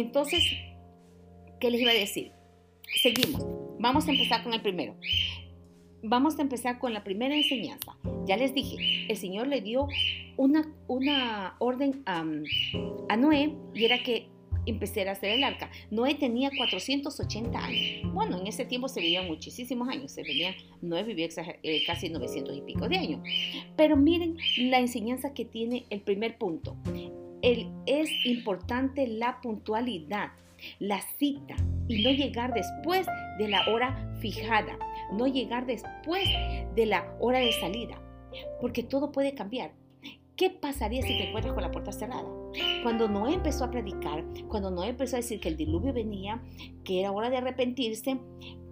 Entonces, ¿qué les iba a decir? Seguimos. Vamos a empezar con el primero. Vamos a empezar con la primera enseñanza. Ya les dije, el Señor le dio una orden a Noé, y era que empezara a hacer el arca. Noé tenía 480 años. Bueno, en ese tiempo se vivían muchísimos años. Noé vivía casi 900 y pico de años. Pero miren la enseñanza que tiene el primer punto. Es importante la puntualidad, la cita, y no llegar después de la hora fijada, no llegar después de la hora de salida, porque todo puede cambiar. ¿Qué pasaría si te encuentras con la puerta cerrada? Cuando Noé empezó a predicar, cuando Noé empezó a decir que el diluvio venía, que era hora de arrepentirse,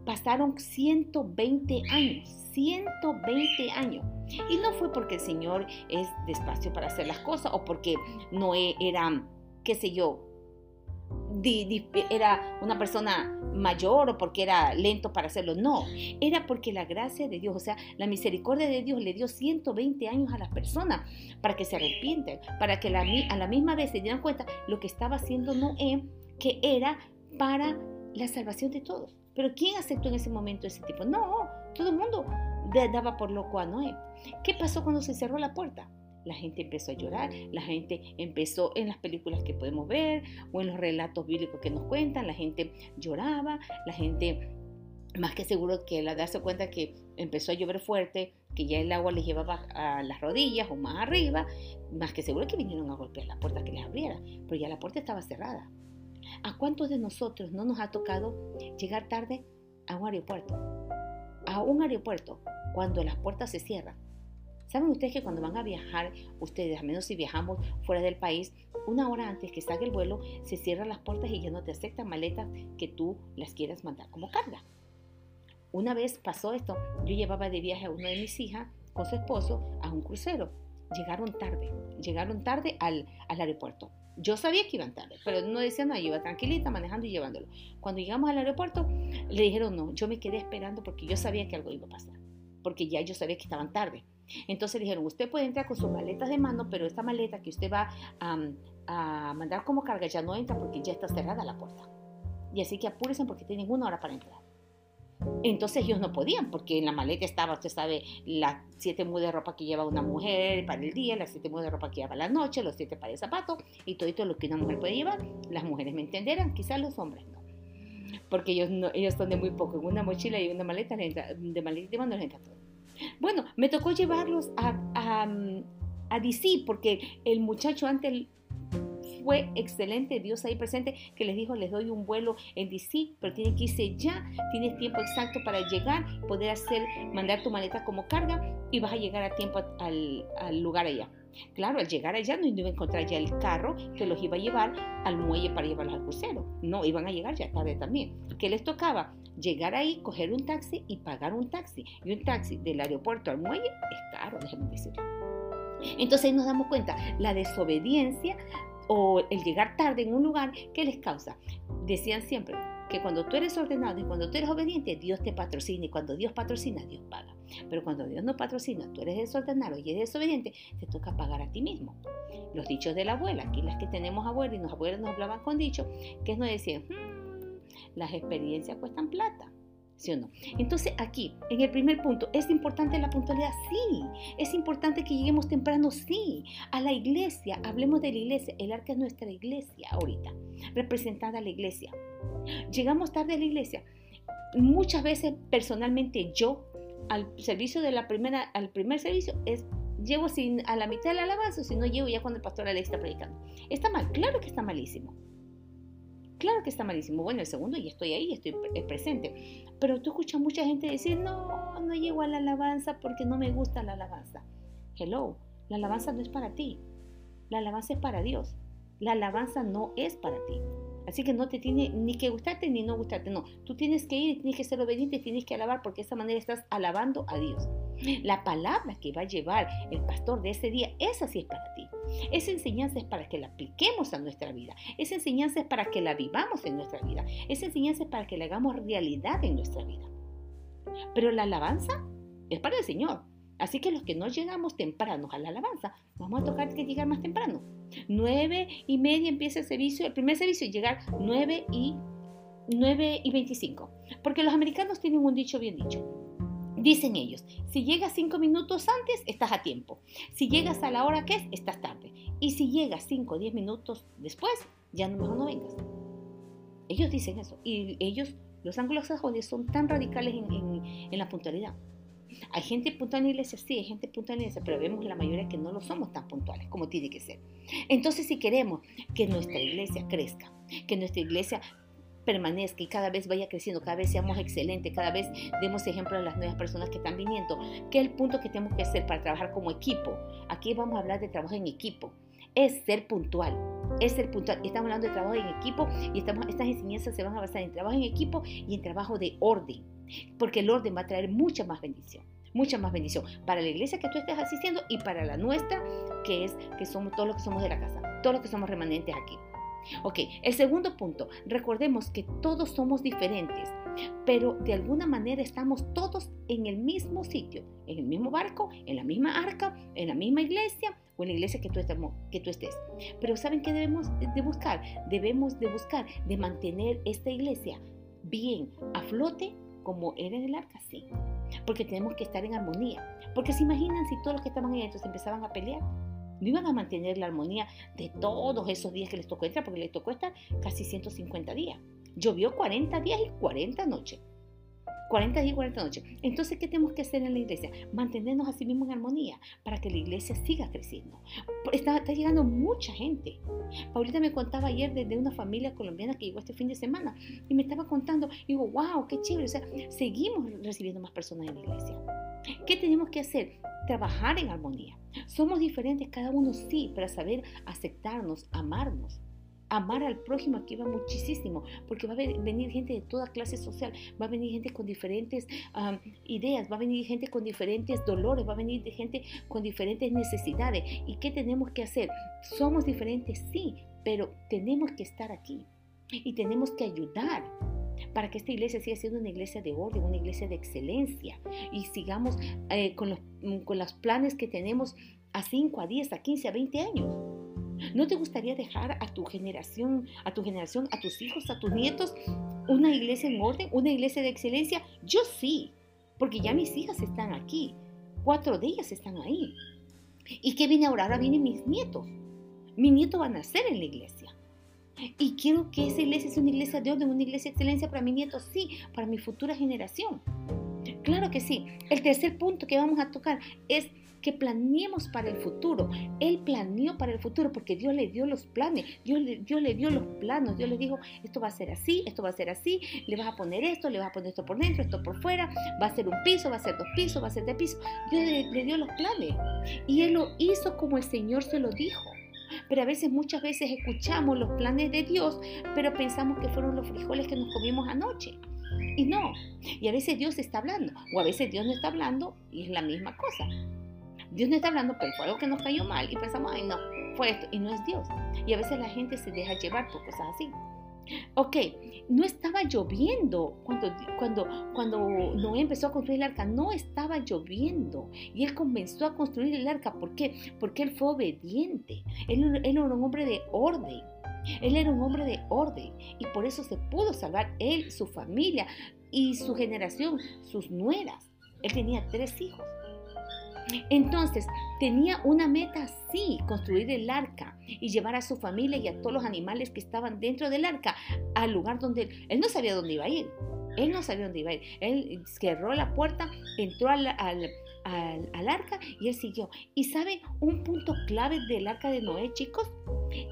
pasaron 120 años, 120 años. Y no fue porque el Señor es despacio para hacer las cosas, o porque Noé era, qué sé yo, era una persona mayor, o porque era lento para hacerlo. No, era porque la gracia de Dios, o sea, la misericordia de Dios le dio 120 años a las personas para que se arrepienten, para que a la misma vez se dieran cuenta lo que estaba haciendo Noé, que era para la salvación de todos. Pero ¿quién aceptó en ese momento ese tipo? No, todo el mundo daba por loco a Noé. ¿Qué pasó cuando se cerró la puerta? La gente empezó a llorar, la gente empezó, en las películas que podemos ver o en los relatos bíblicos que nos cuentan, la gente lloraba, la gente más que seguro que la darse cuenta que empezó a llover fuerte, que ya el agua les llevaba a las rodillas o más arriba, más que seguro que vinieron a golpear la puerta que les abriera, pero ya la puerta estaba cerrada. ¿A cuántos de nosotros no nos ha tocado llegar tarde a un aeropuerto? A un aeropuerto, cuando las puertas se cierran. ¿Saben ustedes que cuando van a viajar, ustedes, a menos si viajamos fuera del país, una hora antes que salga el vuelo, se cierran las puertas y ya no te aceptan maletas que tú las quieras mandar como carga? Una vez pasó esto, yo llevaba de viaje a una de mis hijas con su esposo a un crucero. Llegaron tarde al aeropuerto. Yo sabía que iban tarde, pero no decía nada, yo iba tranquilita manejando y llevándolo. Cuando llegamos al aeropuerto, le dijeron no, yo me quedé esperando porque yo sabía que algo iba a pasar, porque ya yo sabía que estaban tarde. Entonces dijeron, usted puede entrar con sus maletas de mano, pero esta maleta que usted va a mandar como carga ya no entra porque ya está cerrada la puerta. Y así que apúrense porque tienen una hora para entrar. Entonces ellos no podían porque en la maleta estaba, usted sabe, las 7 mudas de ropa que lleva una mujer para el día, las 7 mudas de ropa que lleva la noche, los 7 pares de zapatos y todo lo que una mujer puede llevar. Las mujeres me entenderán, quizás los hombres no, porque ellos son de muy poco. En una mochila y una maleta de maleta de mano les entra todo. Bueno, me tocó llevarlos a DC porque el muchacho antes fue excelente, Dios ahí presente, que les dijo, les doy un vuelo en DC, pero tienen que irse ya, tienes tiempo exacto para llegar, poder mandar tu maleta como carga y vas a llegar a tiempo al lugar allá. Claro, al llegar allá no iba a encontrar ya el carro que los iba a llevar al muelle para llevarlos al crucero. No, iban a llegar ya tarde también. ¿Qué les tocaba? Llegar ahí, coger un taxi y pagar un taxi. Y un taxi del aeropuerto al muelle es caro, déjenme decirlo. Entonces ahí nos damos cuenta, la desobediencia o el llegar tarde en un lugar, ¿qué les causa? Decían siempre que cuando tú eres ordenado y cuando tú eres obediente, Dios te patrocina, y cuando Dios patrocina, Dios paga. Pero cuando Dios no patrocina, tú eres desordenado y eres desobediente, te toca pagar a ti mismo. Los dichos de la abuela, aquí las que tenemos abuela y nos abuelas nos hablaban con dichos, que nos decían, las experiencias cuestan plata. ¿Sí o no? Entonces aquí, en el primer punto, ¿es importante la puntualidad? Sí. ¿Es importante que lleguemos temprano? Sí. A la iglesia, hablemos de la iglesia. El arca es nuestra iglesia ahorita, representada a la iglesia. Llegamos tarde a la iglesia. Muchas veces, personalmente, yo, al primer servicio, llego a la mitad de la alabanza, si no llego ya cuando el pastor Alex está predicando. Está mal, claro que está malísimo. Claro que está malísimo. Bueno, el segundo ya estoy ahí, estoy presente. Pero tú escuchas mucha gente decir, no llego a la alabanza porque no me gusta la alabanza. Hello, la alabanza no es para ti. La alabanza es para Dios. La alabanza no es para ti. Así que no te tiene ni que gustarte ni no gustarte. No, tú tienes que ir, tienes que ser obediente, tienes que alabar, porque de esa manera estás alabando a Dios. La palabra que va a llevar el pastor de ese día, esa sí es para ti. Esa enseñanza es para que la apliquemos a nuestra vida. Esa enseñanza es para que la vivamos en nuestra vida. Esa enseñanza es para que la hagamos realidad en nuestra vida. Pero la alabanza es para el Señor. Así que los que no llegamos tempranos a la alabanza, vamos a tocar que llegar más temprano. 9:30 empieza el servicio, el primer servicio, y llegar 9:25. Porque los americanos tienen un dicho bien dicho. Dicen ellos, si llegas 5 minutos antes, estás a tiempo. Si llegas a la hora que es, estás tarde. Y si llegas 5 o 10 minutos después, ya mejor no vengas. Ellos dicen eso. Y ellos, los anglosajones, son tan radicales en la puntualidad. Hay gente puntual en la iglesia, sí, hay gente puntual en la iglesia, pero vemos la mayoría que no lo somos tan puntuales como tiene que ser. Entonces, si queremos que nuestra iglesia crezca, que nuestra iglesia permanezca y cada vez vaya creciendo, cada vez seamos excelentes, cada vez demos ejemplo a las nuevas personas que están viniendo, que es el punto que tenemos que hacer para trabajar como equipo. Aquí vamos a hablar de trabajo en equipo. Es ser puntual, es ser puntual. Estamos hablando de trabajo en equipo y estas enseñanzas se van a basar en trabajo en equipo y en trabajo de orden, porque el orden va a traer mucha más bendición para la iglesia que tú estás asistiendo y para la nuestra, que es que somos todos los que somos de la casa, todos los que somos remanentes aquí. Ok, el segundo punto, recordemos que todos somos diferentes, pero de alguna manera estamos todos en el mismo sitio, en el mismo barco, en la misma arca, en la misma iglesia o en la iglesia que tú estés. Pero ¿saben qué debemos de buscar? Debemos de buscar de mantener esta iglesia bien a flote como era en el arca, sí, porque tenemos que estar en armonía, porque se imaginan si todos los que estaban ahí adentro se empezaban a pelear. No iban a mantener la armonía de todos esos días que les tocó entrar, porque les tocó estar casi 150 días. Llovió 40 días y 40 noches. 40 días y 40 noches. Entonces, ¿qué tenemos que hacer en la iglesia? Mantenernos a sí mismos en armonía para que la iglesia siga creciendo. Está llegando mucha gente. Paulita me contaba ayer de una familia colombiana que llegó este fin de semana y me estaba contando. Y digo, wow, qué chévere. O sea, seguimos recibiendo más personas en la iglesia. ¿Qué tenemos que hacer? Trabajar en armonía. Somos diferentes cada uno, sí, para saber aceptarnos, amarnos. Amar al prójimo aquí va muchísimo, porque va a venir gente de toda clase social, va a venir gente con diferentes ideas, va a venir gente con diferentes dolores, va a venir gente con diferentes necesidades. ¿Y qué tenemos que hacer? Somos diferentes, sí, pero tenemos que estar aquí y tenemos que ayudar para que esta iglesia siga siendo una iglesia de orden, una iglesia de excelencia, y sigamos con los planes que tenemos a 5, a 10, a 15, a 20 años. ¿No te gustaría dejar a tu generación, a tus hijos, a tus nietos, una iglesia en orden, una iglesia de excelencia? Yo sí, porque ya mis hijas están aquí, 4 de ellas están ahí. ¿Y qué viene ahora? Ahora vienen mis nietos. Mis nietos van a nacer en la iglesia. Y quiero que esa iglesia sea una iglesia de orden, una iglesia de excelencia para mis nietos, sí, para mi futura generación. Claro que sí. El tercer punto que vamos a tocar es que planeemos para el futuro. Él planeó para el futuro porque Dios le dio los planes, Dios le dio los planos, Dios le dijo, esto va a ser así, esto va a ser así, le vas a poner esto, le vas a poner esto por dentro, esto por fuera, va a ser un piso, va a ser 2 pisos, va a ser 3 pisos. Dios le dio los planes y Él lo hizo como el Señor se lo dijo. Pero muchas veces escuchamos los planes de Dios, pero pensamos que fueron los frijoles que nos comimos anoche. Y no, y a veces Dios está hablando, o a veces Dios no está hablando y es la misma cosa. Dios no está hablando, pero fue algo que nos cayó mal y pensamos, ay no, fue esto, y no es Dios. Y a veces la gente se deja llevar por cosas así. Ok, no estaba lloviendo cuando Noé empezó a construir el arca, no estaba lloviendo y él comenzó a construir el arca. ¿Por qué? Porque él fue obediente, él era un hombre de orden, y por eso se pudo salvar él, su familia y su generación, sus nueras. Él tenía 3 hijos. Entonces, tenía una meta, sí, construir el arca y llevar a su familia y a todos los animales que estaban dentro del arca al lugar donde él no sabía dónde iba a ir. Él cerró la puerta, entró al arca y él siguió. ¿Y sabe un punto clave del arca de Noé, chicos?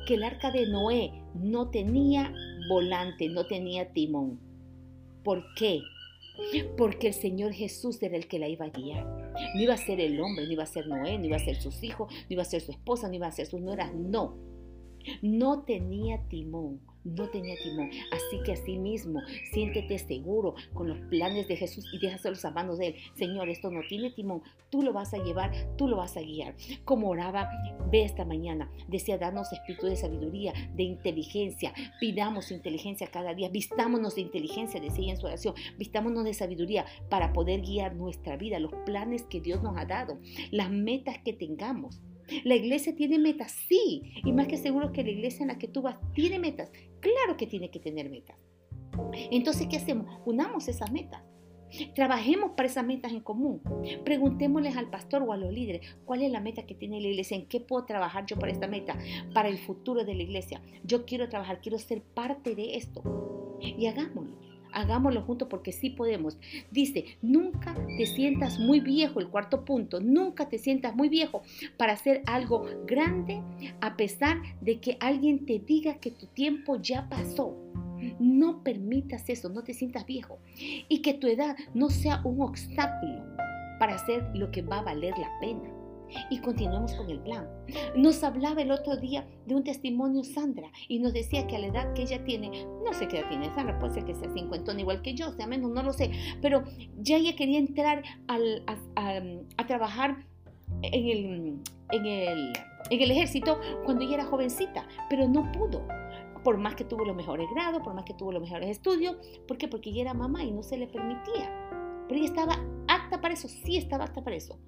Que el arca de Noé no tenía volante, no tenía timón. ¿Por qué? Porque el Señor Jesús era el que la iba a guiar. No iba a ser el hombre, no iba a ser Noé, no iba a ser sus hijos, no iba a ser su esposa, no iba a ser sus nueras, no tenía timón, no tenía timón. Así que así mismo, siéntete seguro con los planes de Jesús y déjaselos a manos de Él. Señor, esto no tiene timón, tú lo vas a llevar, tú lo vas a guiar. Como oraba de esta mañana, decía, danos espíritu de sabiduría, de inteligencia, pidamos inteligencia cada día, vistámonos de inteligencia, decía en su oración, vistámonos de sabiduría para poder guiar nuestra vida, los planes que Dios nos ha dado, las metas que tengamos. ¿La iglesia tiene metas? Sí, y más que seguro que la iglesia en la que tú vas tiene metas. Claro que tiene que tener metas. Entonces, ¿qué hacemos? Unamos esas metas. Trabajemos para esas metas en común. Preguntémosles al pastor o a los líderes, ¿cuál es la meta que tiene la iglesia? ¿En qué puedo trabajar yo para esta meta? Para el futuro de la iglesia. Yo quiero trabajar, quiero ser parte de esto. Y hagámoslo juntos porque sí podemos. Dice, nunca te sientas muy viejo, el cuarto punto, nunca te sientas muy viejo para hacer algo grande a pesar de que alguien te diga que tu tiempo ya pasó. No permitas eso, no te sientas viejo y que tu edad no sea un obstáculo para hacer lo que va a valer la pena. Y continuemos con el plan. Nos hablaba el otro día de un testimonio Sandra y nos decía que a la edad que ella tiene, no sé qué edad tiene Sandra, puede ser que sea 50 igual que yo, sea menos, no lo sé, pero ya ella quería entrar a trabajar en el ejército cuando ella era jovencita, pero no pudo. Por más que tuvo los mejores grados, por más que tuvo los mejores estudios. ¿Por qué? Porque ella era mamá y no se le permitía. Pero ella estaba apta para eso, sí estaba apta para eso.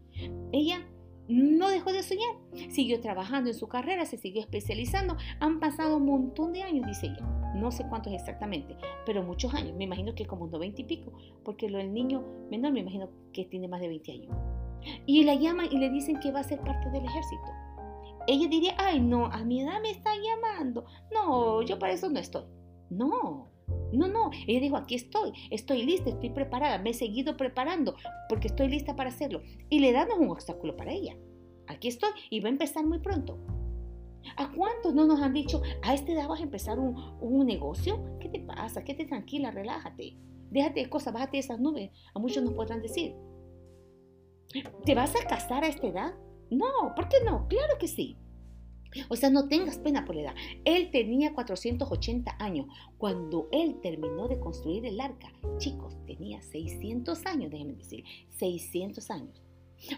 Ella no dejó de soñar, siguió trabajando en su carrera, se siguió especializando. Han pasado un montón de años, dice ella. No sé cuántos exactamente, pero muchos años. Me imagino que como 90 y pico, porque el niño menor me imagino que tiene más de 20 años. Y la llaman y le dicen que va a ser parte del ejército. Ella diría, ay no, a mi edad me están llamando. No, yo para eso no estoy. No. Ella dijo, aquí estoy lista, estoy preparada, me he seguido preparando porque estoy lista para hacerlo. Y le damos un obstáculo para ella. Aquí estoy y va a empezar muy pronto. ¿A cuántos no nos han dicho, a esta edad vas a empezar un negocio? ¿Qué te pasa? Quédate tranquila, relájate. Déjate de cosas, bájate de esas nubes. A muchos nos podrán decir, ¿te vas a casar a esta edad? No, ¿por qué no? Claro que sí. O sea, no tengas pena por la edad. Él tenía 480 años. Cuando él terminó de construir el arca, chicos, tenía 600 años, déjenme decir, 600 años.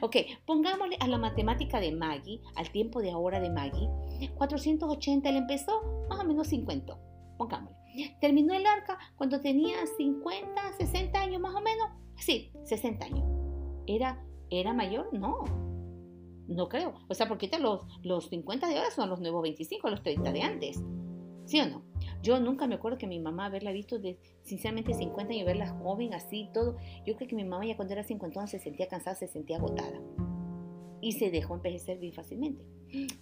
Ok, pongámosle a la matemática de Maggie, al tiempo de ahora de Maggie, 480 él empezó, más o menos 50, pongámosle. Terminó el arca cuando tenía 50, 60 años más o menos. Sí, 60 años. ¿Era mayor? No. No creo. O sea, porque ahorita los 50 de ahora son los nuevos 25, los 30 de antes. ¿Sí o no? Yo nunca me acuerdo que mi mamá haberla visto de, sinceramente, 50 y verla joven así, todo. Yo creo que mi mamá ya cuando era 50 se sentía cansada, se sentía agotada. Y se dejó envejecer bien fácilmente.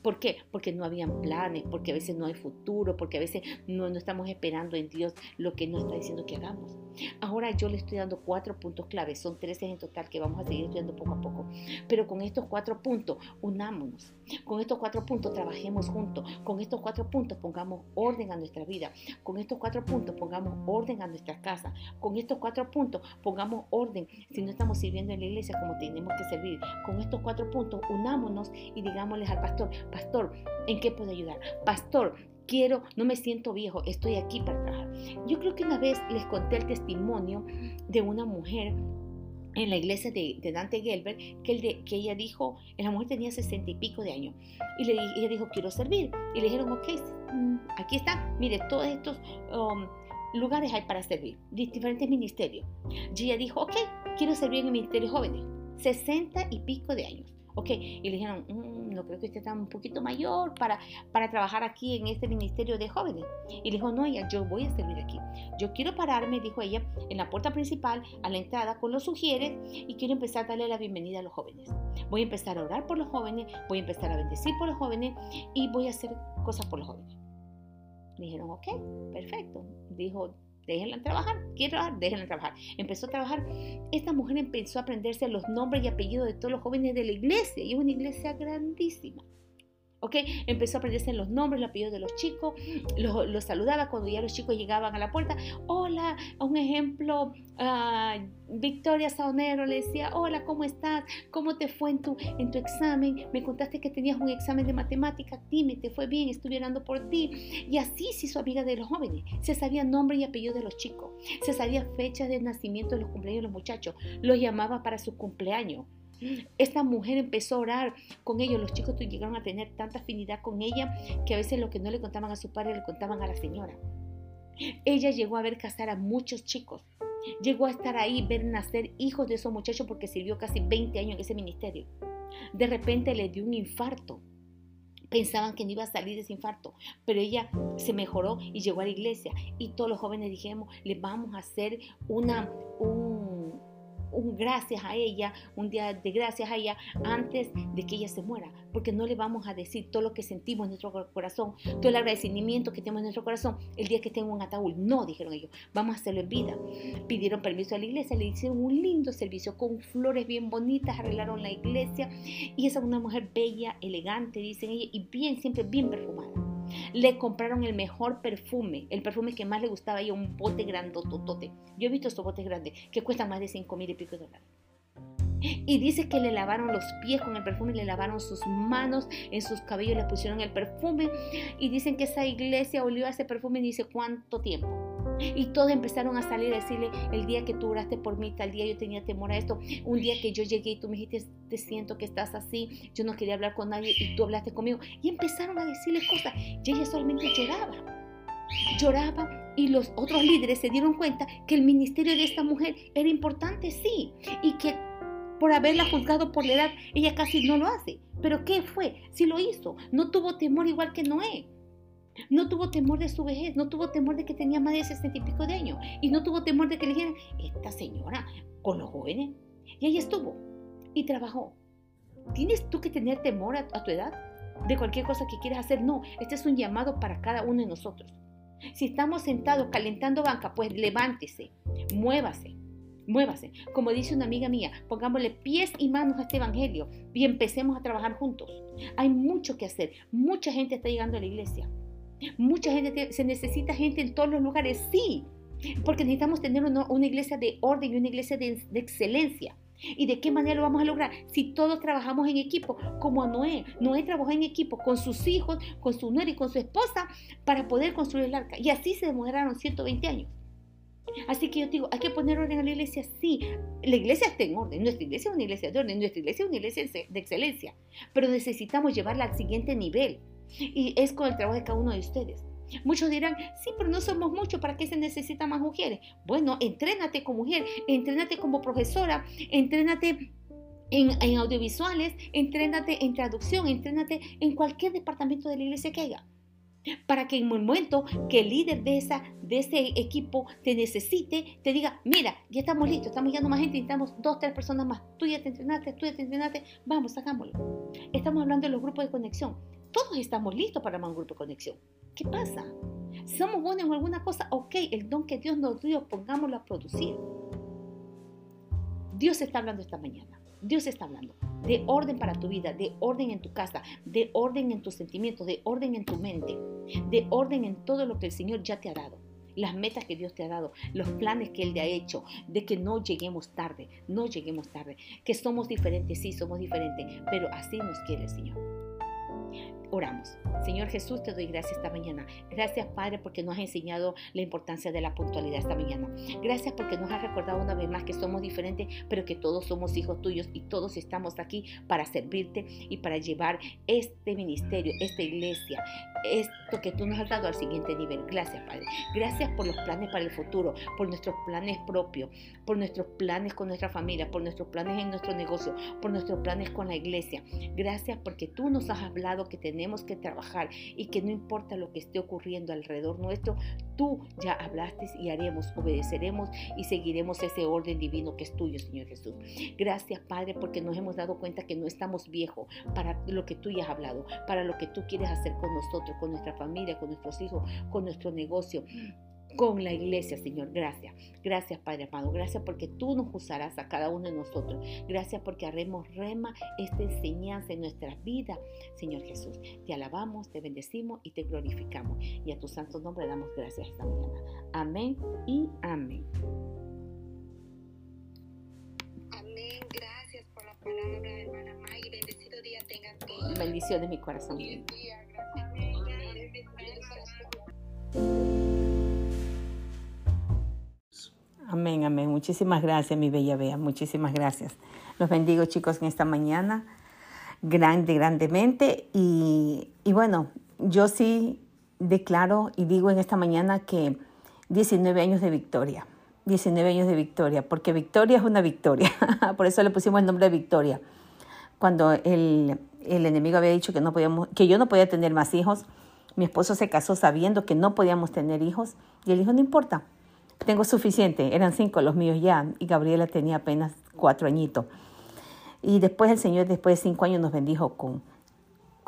¿Por qué? Porque no habían planes, porque a veces no hay futuro, porque a veces no estamos esperando en Dios lo que nos está diciendo que hagamos. Ahora yo le estoy dando 4 puntos claves, son 13 en total que vamos a seguir estudiando poco a poco. Pero con estos 4 puntos, unámonos. Con estos 4 puntos, trabajemos juntos. Con estos 4 puntos, pongamos orden a nuestra vida. Con estos 4 puntos, pongamos orden a nuestra casa. Con estos 4 puntos, pongamos orden. Si no estamos sirviendo en la iglesia como tenemos que servir. Con estos 4 puntos, unámonos y digámosles al pastor, ¿en qué puedo ayudar? Pastor, quiero, no me siento viejo, estoy aquí para trabajar. Yo creo que una vez les conté el testimonio de una mujer en la iglesia de Dante Gelbert, que ella dijo, la mujer tenía 60 y pico de años, y ella dijo, quiero servir. Y le dijeron, ok, aquí está, mire, todos estos lugares hay para servir, diferentes ministerios. Y ella dijo, ok, quiero servir en el ministerio jóvenes, 60 y pico de años. Ok, y le dijeron, no creo que usted está un poquito mayor para trabajar aquí en este ministerio de jóvenes. Y le dijo, no, ella, yo voy a servir aquí. Yo quiero pararme, dijo ella, en la puerta principal, a la entrada, con los sugieres, y quiero empezar a darle la bienvenida a los jóvenes. Voy a empezar a orar por los jóvenes, voy a empezar a bendecir por los jóvenes, y voy a hacer cosas por los jóvenes. Le dijeron, ok, perfecto. Dijo, déjenla trabajar, quiero trabajar, déjenla trabajar. Empezó a trabajar, esta mujer empezó a aprenderse los nombres y apellidos de todos los jóvenes de la iglesia, y es una iglesia grandísima. ¿Ok? Empezó a aprenderse los nombres, los apellidos de los chicos, los saludaba cuando ya los chicos llegaban a la puerta. Hola, un ejemplo, Victoria Saonero le decía, hola, ¿cómo estás? ¿Cómo te fue en tu examen? Me contaste que tenías un examen de matemática, dime, ¿te fue bien? Estuve orando por ti. Y así se hizo amiga de los jóvenes. Se sabía nombre y apellido de los chicos, se sabía fechas de nacimiento de los cumpleaños de los muchachos, los llamaba para su cumpleaños. Esta mujer empezó a orar con ellos. Los chicos llegaron a tener tanta afinidad con ella que a veces lo que no le contaban a su padre le contaban a la señora. Ella llegó a ver casar a muchos chicos, llegó a estar ahí, ver nacer hijos de esos muchachos, porque sirvió casi 20 años en ese ministerio. De repente le dio un infarto. Pensaban que no iba a salir de ese infarto, pero ella se mejoró y llegó a la iglesia, y todos los jóvenes dijimos, les vamos a hacer un gracias a ella, un día de gracias a ella antes de que ella se muera, porque no le vamos a decir todo lo que sentimos en nuestro corazón, todo el agradecimiento que tenemos en nuestro corazón el día que tenga un ataúd. No, dijeron ellos, vamos a hacerlo en vida. Pidieron permiso a la iglesia, le hicieron un lindo servicio con flores bien bonitas, arreglaron la iglesia, y esa es una mujer bella, elegante, dicen ella, y bien, siempre bien perfumada. Le compraron el mejor perfume, el perfume que más le gustaba a ella, un bote grandototote. Yo he visto estos botes grandes que cuestan más de $5,000 y pico. Y dice que le lavaron los pies con el perfume, le lavaron sus manos, en sus cabellos le pusieron el perfume, y dicen que esa iglesia olió a ese perfume ni sé cuánto tiempo. Y todos empezaron a salir a decirle, el día que tú oraste por mí, tal día yo tenía temor a esto, un día que yo llegué y tú me dijiste, te siento que estás así, yo no quería hablar con nadie y tú hablaste conmigo. Y empezaron a decirle cosas, y ella solamente lloraba. Y los otros líderes se dieron cuenta que el ministerio de esta mujer era importante, sí, y que por haberla juzgado por la edad, ella casi no lo hace. ¿Pero qué fue? Sí lo hizo. No tuvo temor, igual que Noé. No tuvo temor de su vejez, no tuvo temor de que tenía más de 60 y pico de años, y no tuvo temor de que le dijeran, esta señora con los jóvenes. Y ahí estuvo y trabajó. ¿Tienes tú que tener temor a tu edad de cualquier cosa que quieras hacer? No, este es un llamado para cada uno de nosotros. Si estamos sentados calentando banca, pues levántese, muévase. Como dice una amiga mía, pongámosle pies y manos a este evangelio y empecemos a trabajar juntos. Hay mucho que hacer, mucha gente está llegando a la iglesia. Mucha gente, se necesita gente en todos los lugares, sí, porque necesitamos tener una iglesia de orden y una iglesia de excelencia. ¿Y de qué manera lo vamos a lograr? Si todos trabajamos en equipo, como a Noé. Noé trabajó en equipo con sus hijos, con su nuera y con su esposa para poder construir el arca, y así se demoraron 120 años. Así que yo te digo, hay que poner orden a la iglesia, sí. La iglesia está en orden, nuestra iglesia es una iglesia de orden, nuestra iglesia es una iglesia de excelencia, pero necesitamos llevarla al siguiente nivel. Y es con el trabajo de cada uno de ustedes. Muchos dirán, sí, pero no somos muchos, ¿para qué se necesitan más mujeres? Bueno, entrénate como mujer, entrénate como profesora, entrénate en audiovisuales, entrénate en traducción, entrénate en cualquier departamento de la iglesia que haya, para que en un momento que el líder de ese equipo te necesite, te diga, mira, ya estamos listos, estamos llegando más gente, necesitamos 2, 3 personas más, tú ya te entrenaste, vamos, hagámoslo. Estamos hablando de los grupos de conexión. Todos estamos listos para armar un grupo de conexión. ¿Qué pasa? ¿Somos buenos en alguna cosa? Ok, el don que Dios nos dio, pongámoslo a producir. Dios está hablando esta mañana. Dios está hablando de orden para tu vida, de orden en tu casa, de orden en tus sentimientos, de orden en tu mente, de orden en todo lo que el Señor ya te ha dado. Las metas que Dios te ha dado, los planes que Él te ha hecho, de que no lleguemos tarde, que somos diferentes, sí, somos diferentes, pero así nos quiere el Señor. Oramos. Señor Jesús, te doy gracias esta mañana. Gracias, Padre, porque nos has enseñado la importancia de la puntualidad esta mañana. Gracias porque nos has recordado una vez más que somos diferentes, pero que todos somos hijos tuyos y todos estamos aquí para servirte y para llevar este ministerio, esta iglesia, esto que tú nos has dado al siguiente nivel. Gracias, Padre. Gracias por los planes para el futuro, por nuestros planes propios, por nuestros planes con nuestra familia, por nuestros planes en nuestro negocio, por nuestros planes con la iglesia. Gracias porque tú nos has hablado que tenemos que trabajar y que no importa lo que esté ocurriendo alrededor nuestro, tú ya hablaste y haremos, obedeceremos y seguiremos ese orden divino que es tuyo, Señor Jesús. Gracias, Padre, porque nos hemos dado cuenta que no estamos viejos para lo que tú ya has hablado, para lo que tú quieres hacer con nosotros, con nuestra familia, con nuestros hijos, con nuestro negocio, con la iglesia, Señor. Gracias. Gracias, Padre amado. Gracias porque tú nos usarás a cada uno de nosotros. Gracias porque haremos rema esta enseñanza en nuestras vidas, Señor Jesús. Te alabamos, te bendecimos y te glorificamos. Y a tu santo nombre damos gracias esta mañana. Amén y amén. Amén. Gracias por la palabra, hermana May. Bendecido día tengan todos. Bendiciones, mi corazón. Buen día. Gracias. Amén, amén. Muchísimas gracias, mi bella Bea. Muchísimas gracias. Los bendigo, chicos, en esta mañana grandemente. Y bueno, yo sí declaro y digo en esta mañana que 19 años de victoria. 19 años de victoria, porque victoria es una victoria. Por eso le pusimos el nombre de Victoria. Cuando el enemigo había dicho que no podíamos, que yo no podía tener más hijos, mi esposo se casó sabiendo que no podíamos tener hijos. Y él dijo, no importa. Tengo suficiente, eran 5 los míos ya, y Gabriela tenía apenas 4 añitos. Y después el Señor, después de 5 años, nos bendijo con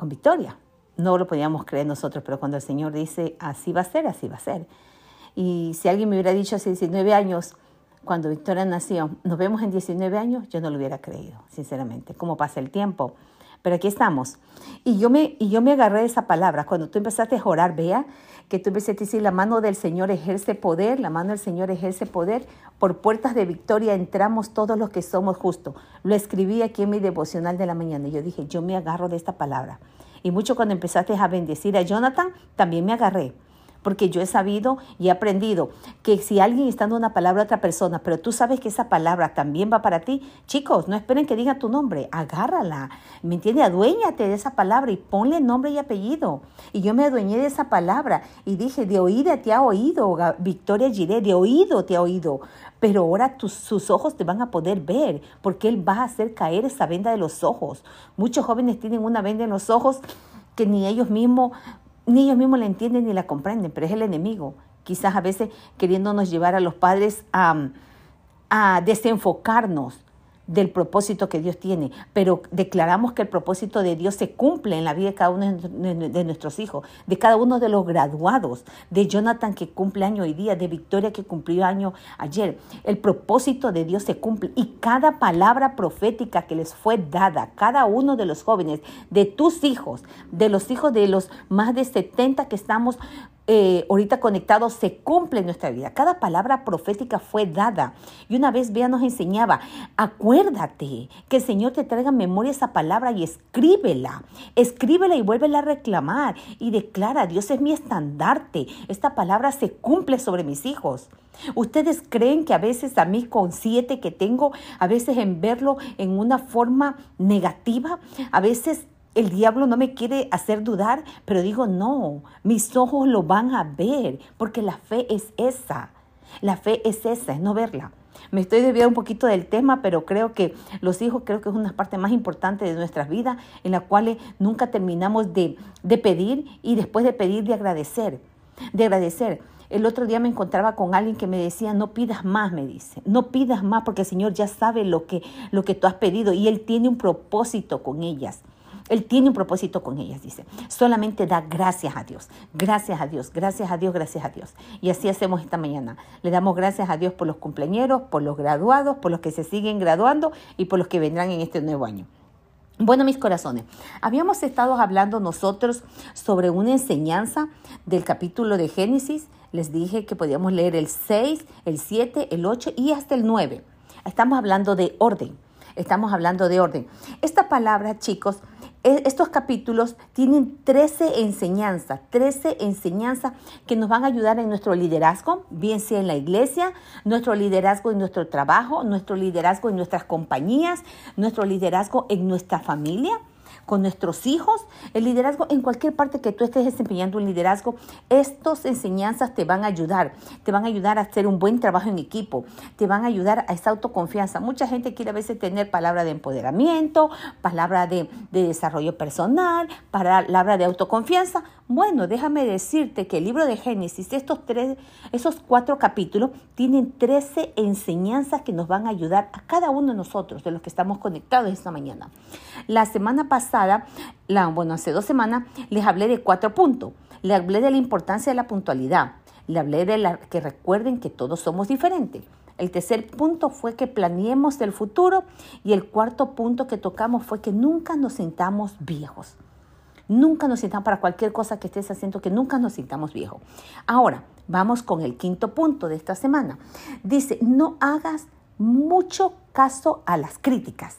victoria. No lo podíamos creer nosotros, pero cuando el Señor dice, así va a ser, así va a ser. Y si alguien me hubiera dicho hace 19 años, cuando Victoria nació, nos vemos en 19 años, yo no lo hubiera creído, sinceramente, cómo pasa el tiempo. Pero aquí estamos. Y yo me agarré de esa palabra. Cuando tú empezaste a orar, Bea, que tú empezaste a decir, la mano del Señor ejerce poder, la mano del Señor ejerce poder. Por puertas de victoria entramos todos los que somos justos. Lo escribí aquí en mi devocional de la mañana. Y yo dije, yo me agarro de esta palabra. Y mucho cuando empezaste a bendecir a Jonathan, también me agarré. Porque yo he sabido y he aprendido que si alguien está dando una palabra a otra persona, pero tú sabes que esa palabra también va para ti, chicos, no esperen que diga tu nombre, agárrala, ¿me entiendes? Aduéñate de esa palabra y ponle nombre y apellido. Y yo me adueñé de esa palabra y dije, de oída te ha oído, Victoria Giré, de oído te ha oído. Pero ahora sus ojos te van a poder ver, porque Él va a hacer caer esa venda de los ojos. Muchos jóvenes tienen una venda en los ojos que ni ellos mismos la entienden ni la comprenden, pero es el enemigo. Quizás a veces queriéndonos llevar a los padres a desenfocarnos del propósito que Dios tiene. Pero declaramos que el propósito de Dios se cumple en la vida de cada uno de nuestros hijos, de cada uno de los graduados, de Jonathan que cumple año hoy día, de Victoria que cumplió año ayer. El propósito de Dios se cumple y cada palabra profética que les fue dada a cada uno de los jóvenes, de tus hijos, de los hijos de los más de 70 que estamos ahorita conectados, se cumple en nuestra vida. Cada palabra profética fue dada. Y una vez Bea nos enseñaba, acuérdate que el Señor te traiga en memoria esa palabra y escríbela. Escríbela y vuélvela a reclamar. Y declara, Dios es mi estandarte. Esta palabra se cumple sobre mis hijos. Ustedes creen que a veces a mí con 7 que tengo, a veces en verlo en una forma negativa, a veces el diablo no me quiere hacer dudar, pero digo, no, mis ojos lo van a ver, porque la fe es esa. La fe es esa, es no verla. Me estoy desviando un poquito del tema, pero creo que los hijos es una parte más importante de nuestras vidas, en la cual nunca terminamos de pedir y después de pedir, de agradecer. El otro día me encontraba con alguien que me decía, no pidas más, me dice. No pidas más porque el Señor ya sabe lo que tú has pedido y Él tiene un propósito con ellas. Él tiene un propósito con ellas, dice. Solamente da gracias a Dios. Gracias a Dios, gracias a Dios, gracias a Dios. Y así hacemos esta mañana. Le damos gracias a Dios por los cumpleañeros, por los graduados, por los que se siguen graduando y por los que vendrán en este nuevo año. Bueno, mis corazones, habíamos estado hablando nosotros sobre una enseñanza del capítulo de Génesis. Les dije que podíamos leer el 6, el 7, el 8 y hasta el 9. Estamos hablando de orden. Esta palabra, chicos, estos capítulos tienen 13 enseñanzas que nos van a ayudar en nuestro liderazgo, bien sea en la iglesia, nuestro liderazgo en nuestro trabajo, nuestro liderazgo en nuestras compañías, nuestro liderazgo en nuestra familia, con nuestros hijos, el liderazgo en cualquier parte que tú estés desempeñando un liderazgo. Estas enseñanzas te van a ayudar a hacer un buen trabajo en equipo, te van a ayudar a esa autoconfianza. Mucha gente quiere a veces tener palabra de empoderamiento, palabra de desarrollo personal, palabra de autoconfianza. Bueno, déjame decirte que el libro de Génesis, esos 4 capítulos, tienen 13 enseñanzas que nos van a ayudar a cada uno de nosotros, de los que estamos conectados esta mañana. La semana pasada, hace 2 semanas, les hablé de 4 puntos. Les hablé de la importancia de la puntualidad, Le hablé de que recuerden que todos somos diferentes. El tercer punto fue que planeemos el futuro y el cuarto punto que tocamos fue que nunca nos sintamos viejos. Nunca nos sintamos, para cualquier cosa que estés haciendo, que nunca nos sintamos viejos. Ahora, vamos con el quinto punto de esta semana. Dice, no hagas mucho caso a las críticas.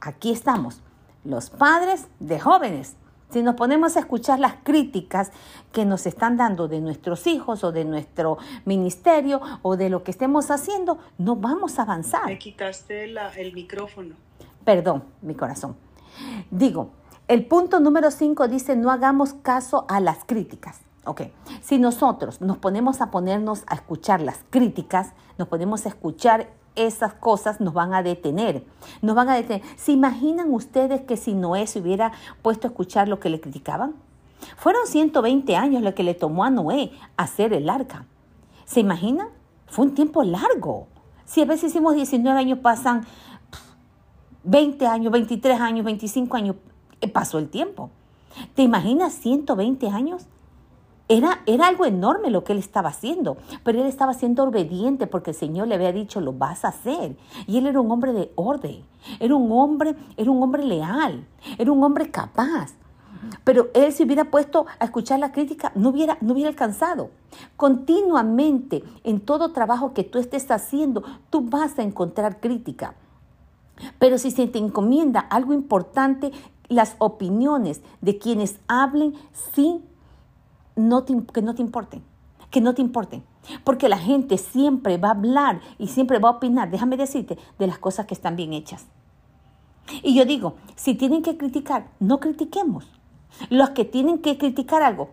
Aquí estamos, los padres de jóvenes. Si nos ponemos a escuchar las críticas que nos están dando de nuestros hijos o de nuestro ministerio o de lo que estemos haciendo, no vamos a avanzar. Me quitaste el micrófono. Perdón, mi corazón. Digo, el punto número 5 dice, no hagamos caso a las críticas. Ok, si nosotros nos ponemos a escuchar las críticas, nos ponemos a escuchar esas cosas, nos van a detener. ¿Se imaginan ustedes que si Noé se hubiera puesto a escuchar lo que le criticaban? Fueron 120 años lo que le tomó a Noé hacer el arca. ¿Se imaginan? Fue un tiempo largo. Si a veces hicimos 19 años, pasan 20 años, 23 años, 25 años. Pasó el tiempo. ¿Te imaginas 120 años? Era algo enorme lo que él estaba haciendo, pero él estaba siendo obediente porque el Señor le había dicho, lo vas a hacer. Y él era un hombre de orden, era un hombre leal, era un hombre capaz. Pero él si hubiera puesto a escuchar la crítica, no hubiera alcanzado. Continuamente, en todo trabajo que tú estés haciendo, tú vas a encontrar crítica. Pero si se te encomienda algo importante, las opiniones de quienes hablen que no te importen, porque la gente siempre va a hablar y siempre va a opinar, déjame decirte, de las cosas que están bien hechas. Y yo digo, si tienen que criticar, no critiquemos. Los que tienen que criticar algo,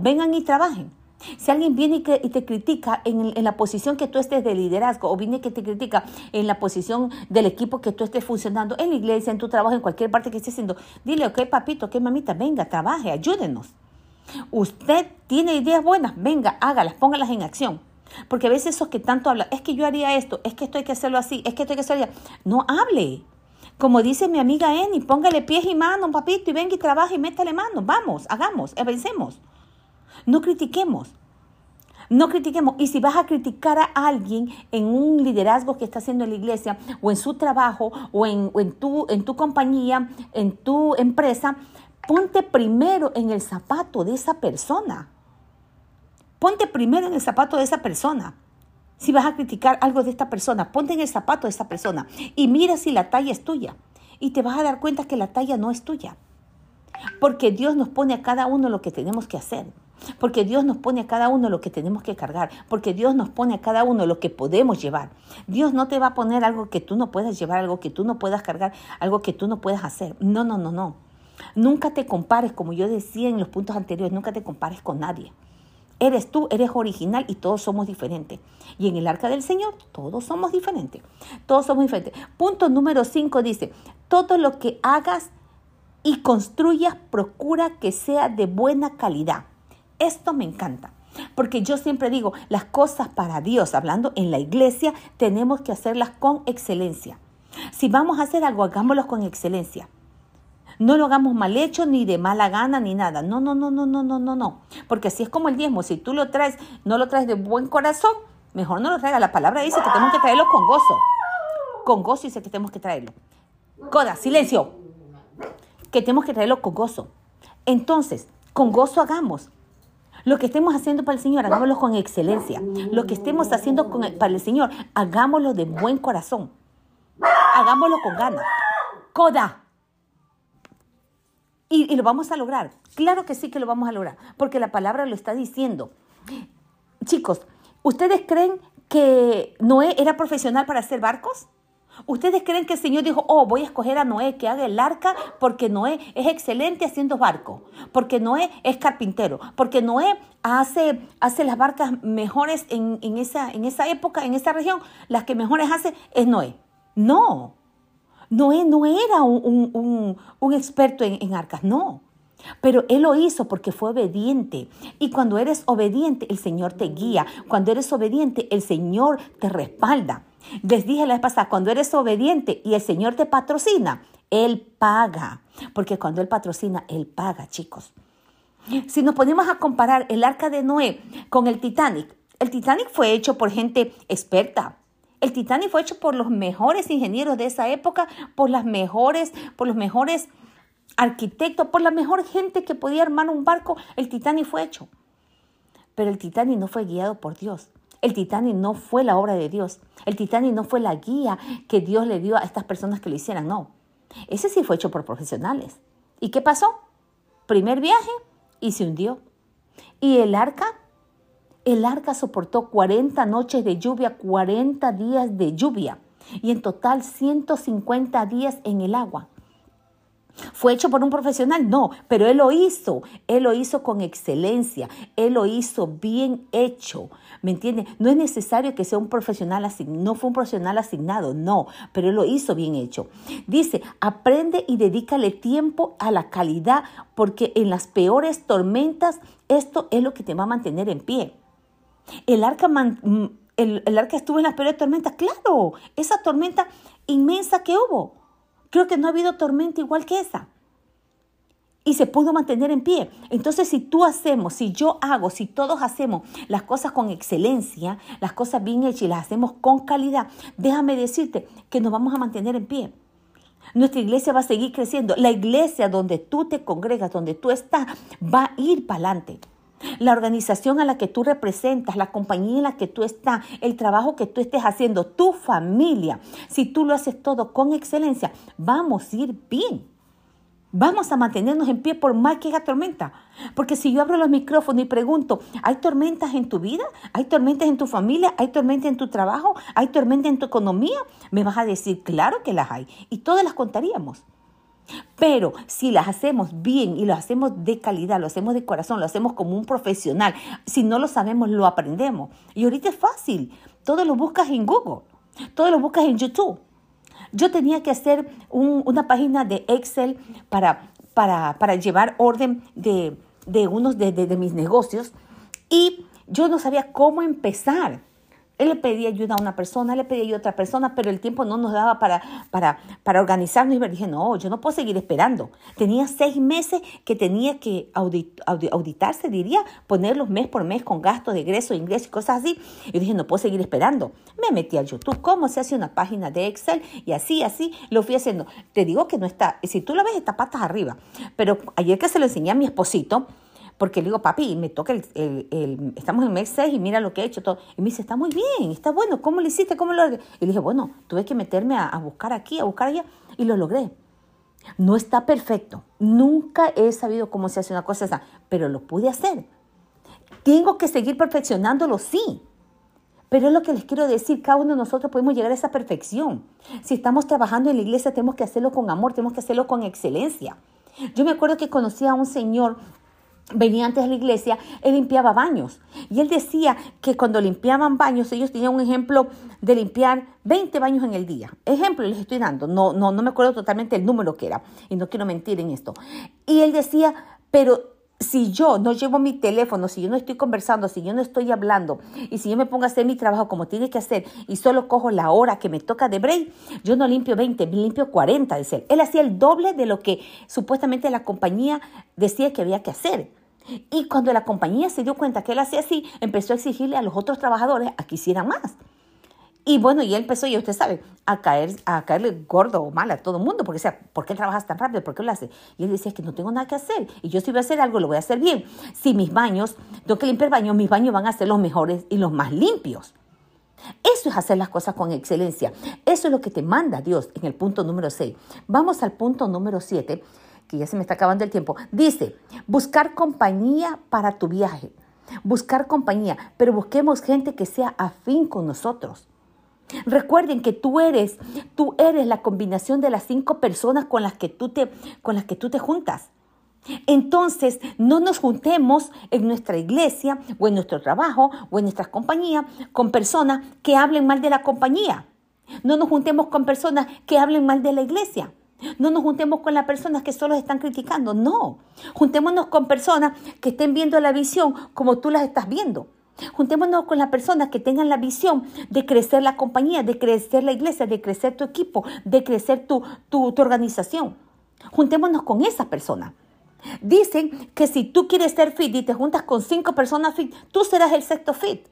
vengan y trabajen. Si alguien viene y te critica en la posición que tú estés de liderazgo, o viene que te critica en la posición del equipo que tú estés funcionando, en la iglesia, en tu trabajo, en cualquier parte que estés haciendo, dile, ok papito, ok mamita, venga, trabaje, ayúdenos. Usted tiene ideas buenas, venga, hágalas, póngalas en acción. Porque a veces esos que tanto hablan, es que yo haría esto, es que esto hay que hacerlo así, es que esto hay que hacerlo así. No hable. Como dice mi amiga Eni, póngale pies y manos, papito, y venga y trabaje y métale manos. Vamos, hagamos, avancemos. No critiquemos. Y si vas a criticar a alguien en un liderazgo que está haciendo en la iglesia, o en su trabajo, o en tu compañía, en tu empresa, ponte primero en el zapato de esa persona. Si vas a criticar algo de esta persona, ponte en el zapato de esa persona y mira si la talla es tuya. Y te vas a dar cuenta que la talla no es tuya. Porque Dios nos pone a cada uno lo que tenemos que hacer. Porque Dios nos pone a cada uno lo que tenemos que cargar. Porque Dios nos pone a cada uno lo que podemos llevar. Dios no te va a poner algo que tú no puedas llevar, algo que tú no puedas cargar, algo que tú no puedas hacer. No. Nunca te compares, como yo decía en los puntos anteriores, nunca te compares con nadie. Eres tú, eres original y todos somos diferentes. Y en el arca del Señor, todos somos diferentes. Punto número 5 dice, todo lo que hagas y construyas, procura que sea de buena calidad. Esto me encanta. Porque yo siempre digo, las cosas para Dios, hablando en la iglesia, tenemos que hacerlas con excelencia. Si vamos a hacer algo, hagámoslo con excelencia. No lo hagamos mal hecho, ni de mala gana, ni nada. No. Porque así es como el diezmo. Si tú lo traes, no lo traes de buen corazón, mejor no lo traigas. La palabra dice que tenemos que traerlo con gozo. Con gozo dice que tenemos que traerlo. Coda, silencio. Que tenemos que traerlo con gozo. Entonces, con gozo hagamos. Lo que estemos haciendo para el Señor, hagámoslo con excelencia. Lo que estemos haciendo para el Señor, hagámoslo de buen corazón. Hagámoslo con ganas. Coda. Y lo vamos a lograr. Claro que sí que lo vamos a lograr, porque la palabra lo está diciendo. Chicos, ¿ustedes creen que Noé era profesional para hacer barcos? ¿Ustedes creen que el Señor dijo, voy a escoger a Noé que haga el arca porque Noé es excelente haciendo barcos, porque Noé es carpintero, porque Noé hace las barcas mejores en esa época, en esa región, las que mejores hace es Noé? No. Noé no era un experto en arcas, no. Pero él lo hizo porque fue obediente. Y cuando eres obediente, el Señor te guía. Cuando eres obediente, el Señor te respalda. Les dije la vez pasada, cuando eres obediente y el Señor te patrocina, Él paga. Porque cuando Él patrocina, Él paga, chicos. Si nos ponemos a comparar el Arca de Noé con el Titanic fue hecho por gente experta. El Titanic fue hecho por los mejores ingenieros de esa época, por los mejores arquitectos, por la mejor gente que podía armar un barco. El Titanic fue hecho. Pero el Titanic no fue guiado por Dios. El Titanic no fue la obra de Dios. El Titanic no fue la guía que Dios le dio a estas personas que lo hicieran. No, ese sí fue hecho por profesionales. ¿Y qué pasó? Primer viaje y se hundió. Y el arca... El arca soportó 40 noches de lluvia, 40 días de lluvia y en total 150 días en el agua. ¿Fue hecho por un profesional? No, pero él lo hizo con excelencia, él lo hizo bien hecho, ¿me entiendes? No es necesario que sea un profesional asignado, no fue un profesional asignado, no, pero él lo hizo bien hecho. Dice, aprende y dedícale tiempo a la calidad porque en las peores tormentas esto es lo que te va a mantener en pie. El arca estuvo en las peores tormentas, claro, esa tormenta inmensa que hubo. Creo que no ha habido tormenta igual que esa. Y se pudo mantener en pie. Entonces, si todos hacemos las cosas con excelencia, las cosas bien hechas y las hacemos con calidad, déjame decirte que nos vamos a mantener en pie. Nuestra iglesia va a seguir creciendo. La iglesia donde tú te congregas, donde tú estás, va a ir para adelante. La organización a la que tú representas, la compañía en la que tú estás, el trabajo que tú estés haciendo, tu familia, si tú lo haces todo con excelencia, vamos a ir bien. Vamos a mantenernos en pie por más que haya tormenta. Porque si yo abro los micrófonos y pregunto, ¿hay tormentas en tu vida? ¿Hay tormentas en tu familia? ¿Hay tormentas en tu trabajo? ¿Hay tormentas en tu economía? Me vas a decir, claro que las hay. Y todas las contaríamos. Pero si las hacemos bien y lo hacemos de calidad, lo hacemos de corazón, lo hacemos como un profesional, si no lo sabemos, lo aprendemos. Y ahorita es fácil, todo lo buscas en Google, todo lo buscas en YouTube. Yo tenía que hacer una página de Excel para llevar orden de mis negocios y yo no sabía cómo empezar. Él le pedía ayuda a una persona, le pedía ayuda a otra persona, pero el tiempo no nos daba para organizarnos. Y me dije, no, yo no puedo seguir esperando. Tenía 6 meses que tenía que auditarse, diría, ponerlos mes por mes con gastos de egreso, ingreso y cosas así. Y dije, no puedo seguir esperando. Me metí a YouTube, cómo se hace una página de Excel y así lo fui haciendo. Te digo que no está, si tú lo ves, está patas arriba. Pero ayer que se lo enseñé a mi esposito, porque le digo, papi, me toca estamos en el mes 6 y mira lo que he hecho todo. Y me dice, está muy bien, está bueno, ¿cómo lo hiciste? Y le dije, bueno, tuve que meterme a buscar aquí, a buscar allá, y lo logré. No está perfecto. Nunca he sabido cómo se hace una cosa esa, pero lo pude hacer. Tengo que seguir perfeccionándolo, sí. Pero es lo que les quiero decir, cada uno de nosotros podemos llegar a esa perfección. Si estamos trabajando en la iglesia, tenemos que hacerlo con amor, tenemos que hacerlo con excelencia. Yo me acuerdo que conocí a un señor. Venía antes de la iglesia, él limpiaba baños. Y él decía que cuando limpiaban baños, ellos tenían un ejemplo de limpiar 20 baños en el día. Ejemplo, les estoy dando. No me acuerdo totalmente el número que era. Y no quiero mentir en esto. Y él decía, pero si yo no llevo mi teléfono, si yo no estoy conversando, si yo no estoy hablando, y si yo me pongo a hacer mi trabajo como tiene que hacer, y solo cojo la hora que me toca de break, yo no limpio 20, limpio 40, decía él. Él hacía el doble de lo que supuestamente la compañía decía que había que hacer. Y cuando la compañía se dio cuenta que él hacía así, empezó a exigirle a los otros trabajadores a que hicieran más. Y bueno, y él empezó, ya usted sabe, a caerle gordo o mal a todo el mundo, porque decía, ¿por qué trabajas tan rápido? ¿Por qué lo haces? Y él decía, es que no tengo nada que hacer, y yo si voy a hacer algo, lo voy a hacer bien. Si mis baños, tengo que limpiar baños, mis baños van a ser los mejores y los más limpios. Eso es hacer las cosas con excelencia. Eso es lo que te manda Dios en el punto número 6. Vamos al punto número 7. Que ya se me está acabando el tiempo. Dice, buscar compañía para tu viaje. Buscar compañía, pero busquemos gente que sea afín con nosotros. Recuerden que tú eres la combinación de las 5 personas con las que tú te juntas. Entonces, no nos juntemos en nuestra iglesia o en nuestro trabajo o en nuestras compañías con personas que hablen mal de la compañía. No nos juntemos con personas que hablen mal de la iglesia. No nos juntemos con las personas que solo están criticando, no. Juntémonos con personas que estén viendo la visión como tú las estás viendo. Juntémonos con las personas que tengan la visión de crecer la compañía, de crecer la iglesia, de crecer tu equipo, de crecer tu organización. Juntémonos con esas personas. Dicen que si tú quieres ser fit y te juntas con 5 personas fit, tú serás el sexto fit.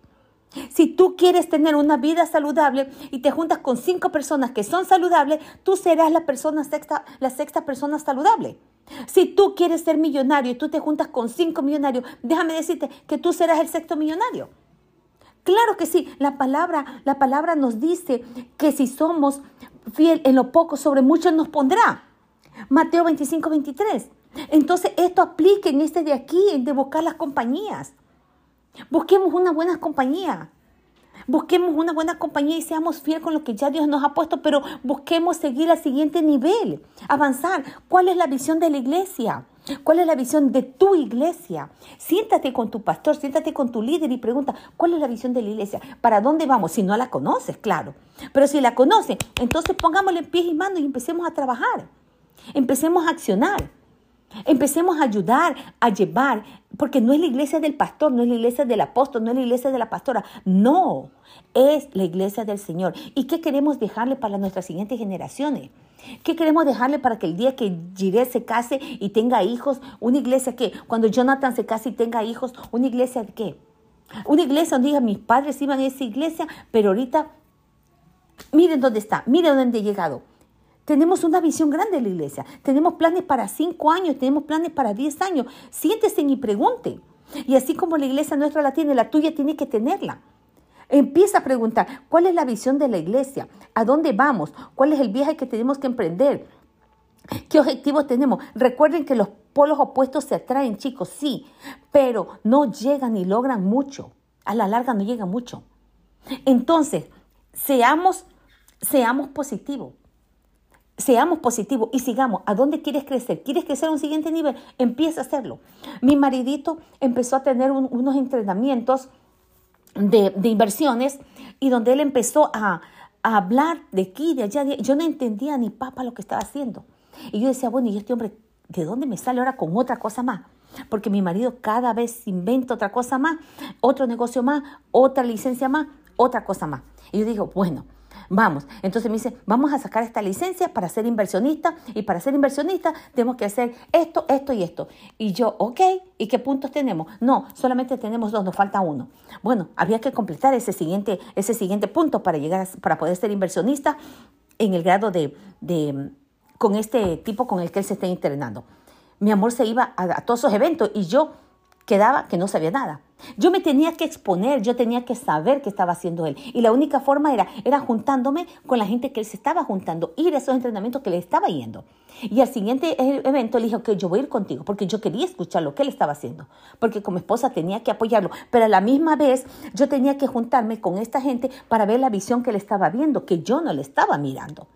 Si tú quieres tener una vida saludable y te juntas con 5 personas que son saludables, tú serás la sexta persona saludable. Si tú quieres ser millonario y tú te juntas con 5 millonarios, déjame decirte que tú serás el sexto millonario. Claro que sí, la palabra nos dice que si somos fieles en lo poco, sobre mucho nos pondrá. Mateo 25, 23. Entonces esto aplica en este de aquí, en de buscar las compañías. Busquemos una buena compañía. Busquemos una buena compañía y seamos fieles con lo que ya Dios nos ha puesto, pero busquemos seguir al siguiente nivel, avanzar. ¿Cuál es la visión de la iglesia? ¿Cuál es la visión de tu iglesia? Siéntate con tu pastor, siéntate con tu líder y pregunta, ¿cuál es la visión de la iglesia? ¿Para dónde vamos? Si no la conoces, claro. Pero si la conoces, entonces pongámosle en pies y manos y empecemos a trabajar. Empecemos a accionar. Empecemos a ayudar, a llevar, porque no es la iglesia del pastor, no es la iglesia del apóstol, no es la iglesia de la pastora, no, es la iglesia del Señor. ¿Y qué queremos dejarle para nuestras siguientes generaciones? ¿Qué queremos dejarle para que el día que Giré se case y tenga hijos, una iglesia que cuando Jonathan se case y tenga hijos, una iglesia de qué? Una iglesia donde diga, mis padres iban a esa iglesia, pero ahorita, miren dónde está, miren dónde he llegado. Tenemos una visión grande de la iglesia. Tenemos planes para 5 años, tenemos planes para 10 años. Siéntense y pregunten. Y así como la iglesia nuestra la tiene, la tuya tiene que tenerla. Empieza a preguntar, ¿cuál es la visión de la iglesia? ¿A dónde vamos? ¿Cuál es el viaje que tenemos que emprender? ¿Qué objetivos tenemos? Recuerden que los polos opuestos se atraen, chicos, sí, pero no llegan y logran mucho. A la larga no llegan mucho. Entonces, seamos positivos. Seamos positivos y sigamos. ¿A dónde quieres crecer? ¿Quieres crecer a un siguiente nivel? Empieza a hacerlo. Mi maridito empezó a tener unos entrenamientos de inversiones y donde él empezó a hablar de aquí, de allá. Yo no entendía ni papa lo que estaba haciendo. Y yo decía, bueno, ¿y este hombre de dónde me sale ahora con otra cosa más? Porque mi marido cada vez inventa otra cosa más, otro negocio más, otra licencia más, otra cosa más. Y yo digo, bueno, vamos. Entonces me dice, vamos a sacar esta licencia para ser inversionista y para ser inversionista tenemos que hacer esto, esto y esto. Y yo, ok, ¿y qué puntos tenemos? No, solamente tenemos 2, nos falta 1. Bueno, había que completar ese siguiente punto para llegar para poder ser inversionista en el grado de con este tipo con el que él se está internando. Mi amor se iba a todos esos eventos y yo quedaba que no sabía nada. Yo me tenía que exponer, yo tenía que saber qué estaba haciendo él. Y la única forma era juntándome con la gente que él se estaba juntando, ir a esos entrenamientos que le estaba yendo. Y al siguiente evento le dije, ok, yo voy a ir contigo, porque yo quería escuchar lo que él estaba haciendo, porque como esposa tenía que apoyarlo. Pero a la misma vez yo tenía que juntarme con esta gente para ver la visión que él estaba viendo, que yo no le estaba mirando.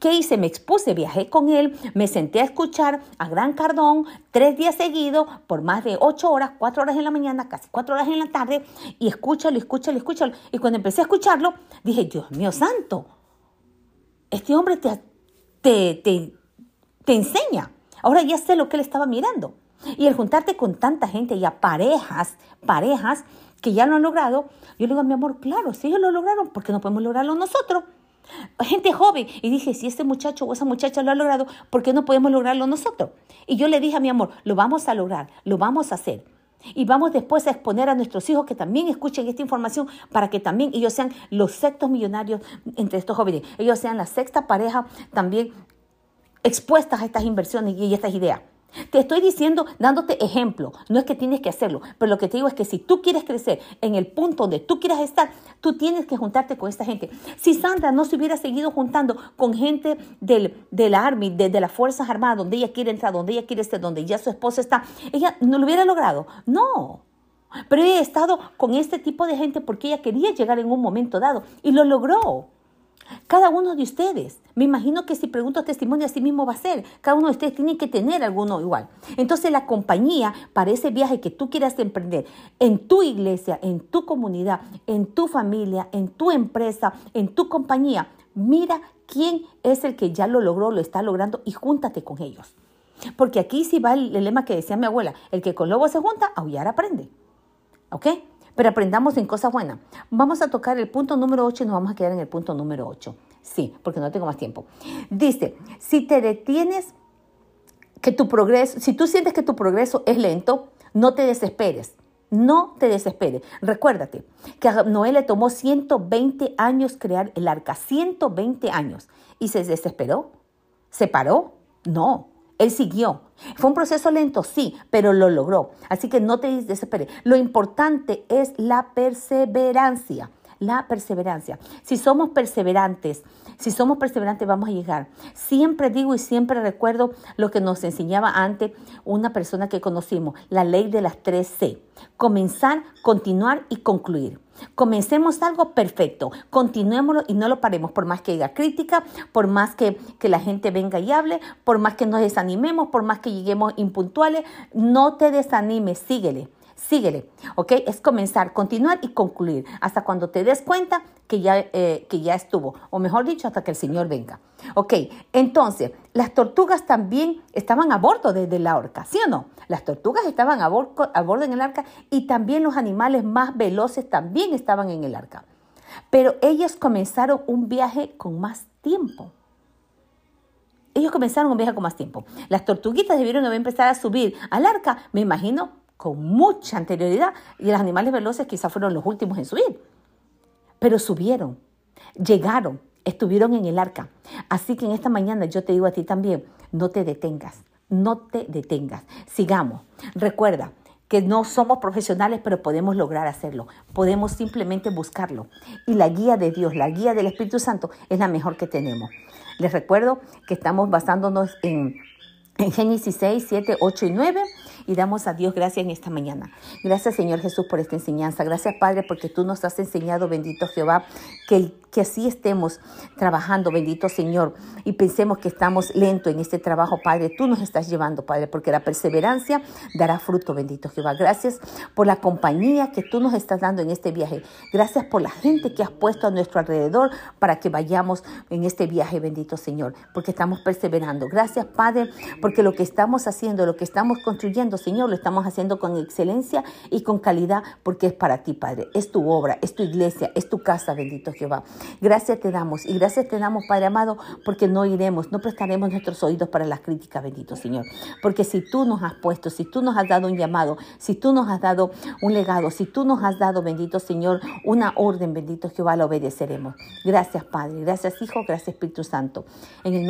¿Qué hice? Me expuse, viajé con él, me senté a escuchar a Gran Cardón 3 días seguidos por más de 8 horas, 4 horas en la mañana, casi 4 horas en la tarde, y escúchalo. Y cuando empecé a escucharlo, dije, Dios mío santo, este hombre te enseña. Ahora ya sé lo que él estaba mirando. Y el juntarte con tanta gente y a parejas que ya lo han logrado, yo le digo, mi amor, claro, si ellos lo lograron, ¿por qué no podemos lograrlo nosotros? Gente joven, y dije, si este muchacho o esa muchacha lo ha logrado, ¿por qué no podemos lograrlo nosotros? Y yo le dije a mi amor, lo vamos a lograr, lo vamos a hacer, y vamos después a exponer a nuestros hijos que también escuchen esta información para que también ellos sean los sextos millonarios entre estos jóvenes, ellos sean la sexta pareja también expuestas a estas inversiones y estas ideas. Te estoy diciendo, dándote ejemplo, no es que tienes que hacerlo, pero lo que te digo es que si tú quieres crecer en el punto donde tú quieras estar, tú tienes que juntarte con esta gente. Si Sandra no se hubiera seguido juntando con gente del Army, de las Fuerzas Armadas, donde ella quiere entrar, donde ella quiere estar, donde ya su esposo está, ella no lo hubiera logrado, no. Pero ella ha estado con este tipo de gente porque ella quería llegar en un momento dado y lo logró. Cada uno de ustedes, me imagino que si pregunto testimonio, así mismo va a ser. Cada uno de ustedes tiene que tener alguno igual. Entonces la compañía para ese viaje que tú quieras emprender en tu iglesia, en tu comunidad, en tu familia, en tu empresa, en tu compañía, mira quién es el que ya lo logró, lo está logrando y júntate con ellos. Porque aquí sí va el lema que decía mi abuela, el que con lobo se junta, aullar aprende. ¿Ok? Pero aprendamos en cosas buenas. Vamos a tocar el punto número 8 y nos vamos a quedar en el punto número 8. Sí, porque no tengo más tiempo. Dice, si te detienes, que tu progreso, si tú sientes que tu progreso es lento, no te desesperes. No te desesperes. Recuérdate que a Noé le tomó 120 años crear el arca. 120 años. ¿Y se desesperó? ¿Se paró? No. Él siguió. Fue un proceso lento, sí, pero lo logró. Así que no te desesperes. Lo importante es la perseverancia. La perseverancia. Si somos perseverantes vamos a llegar. Siempre digo y siempre recuerdo lo que nos enseñaba antes una persona que conocimos, la ley de las 3C. Comenzar, continuar y concluir. Comencemos algo perfecto, continuémoslo y no lo paremos, por más que haya crítica, por más que la gente venga y hable, por más que nos desanimemos, por más que lleguemos impuntuales, no te desanimes, síguele, ¿ok? Es comenzar, continuar y concluir hasta cuando te des cuenta que ya estuvo, o mejor dicho, hasta que el Señor venga, ¿ok? Entonces, las tortugas también estaban a bordo desde la arca, ¿sí o no? Las tortugas estaban a bordo en el arca y también los animales más veloces también estaban en el arca. Pero ellos comenzaron un viaje con más tiempo. Las tortuguitas debieron haber empezado a subir al arca, me imagino, con mucha anterioridad, y los animales veloces quizás fueron los últimos en subir. Pero subieron, llegaron, estuvieron en el arca. Así que en esta mañana yo te digo a ti también, no te detengas, sigamos. Recuerda que no somos profesionales, pero podemos lograr hacerlo, podemos simplemente buscarlo. Y la guía de Dios, la guía del Espíritu Santo es la mejor que tenemos. Les recuerdo que estamos basándonos en Génesis 6, 7, 8 y 9, y damos a Dios gracias en esta mañana. Gracias, Señor Jesús, por esta enseñanza. Gracias, Padre, porque tú nos has enseñado, bendito Jehová, que así estemos trabajando, bendito Señor, y pensemos que estamos lento en este trabajo, Padre. Tú nos estás llevando, Padre, porque la perseverancia dará fruto, bendito Jehová. Gracias por la compañía que tú nos estás dando en este viaje. Gracias por la gente que has puesto a nuestro alrededor para que vayamos en este viaje, bendito Señor, porque estamos perseverando. Gracias, Padre, porque lo que estamos haciendo, lo que estamos construyendo, Señor, lo estamos haciendo con excelencia y con calidad, porque es para ti, Padre. Es tu obra, es tu iglesia, es tu casa, bendito Jehová. Gracias te damos, y gracias te damos, Padre amado, porque no prestaremos nuestros oídos para las críticas, bendito Señor. Porque si tú nos has puesto, si tú nos has dado un llamado, si tú nos has dado un legado, si tú nos has dado, bendito Señor, una orden, bendito Jehová, la obedeceremos. Gracias, Padre. Gracias, Hijo. Gracias, Espíritu Santo. En el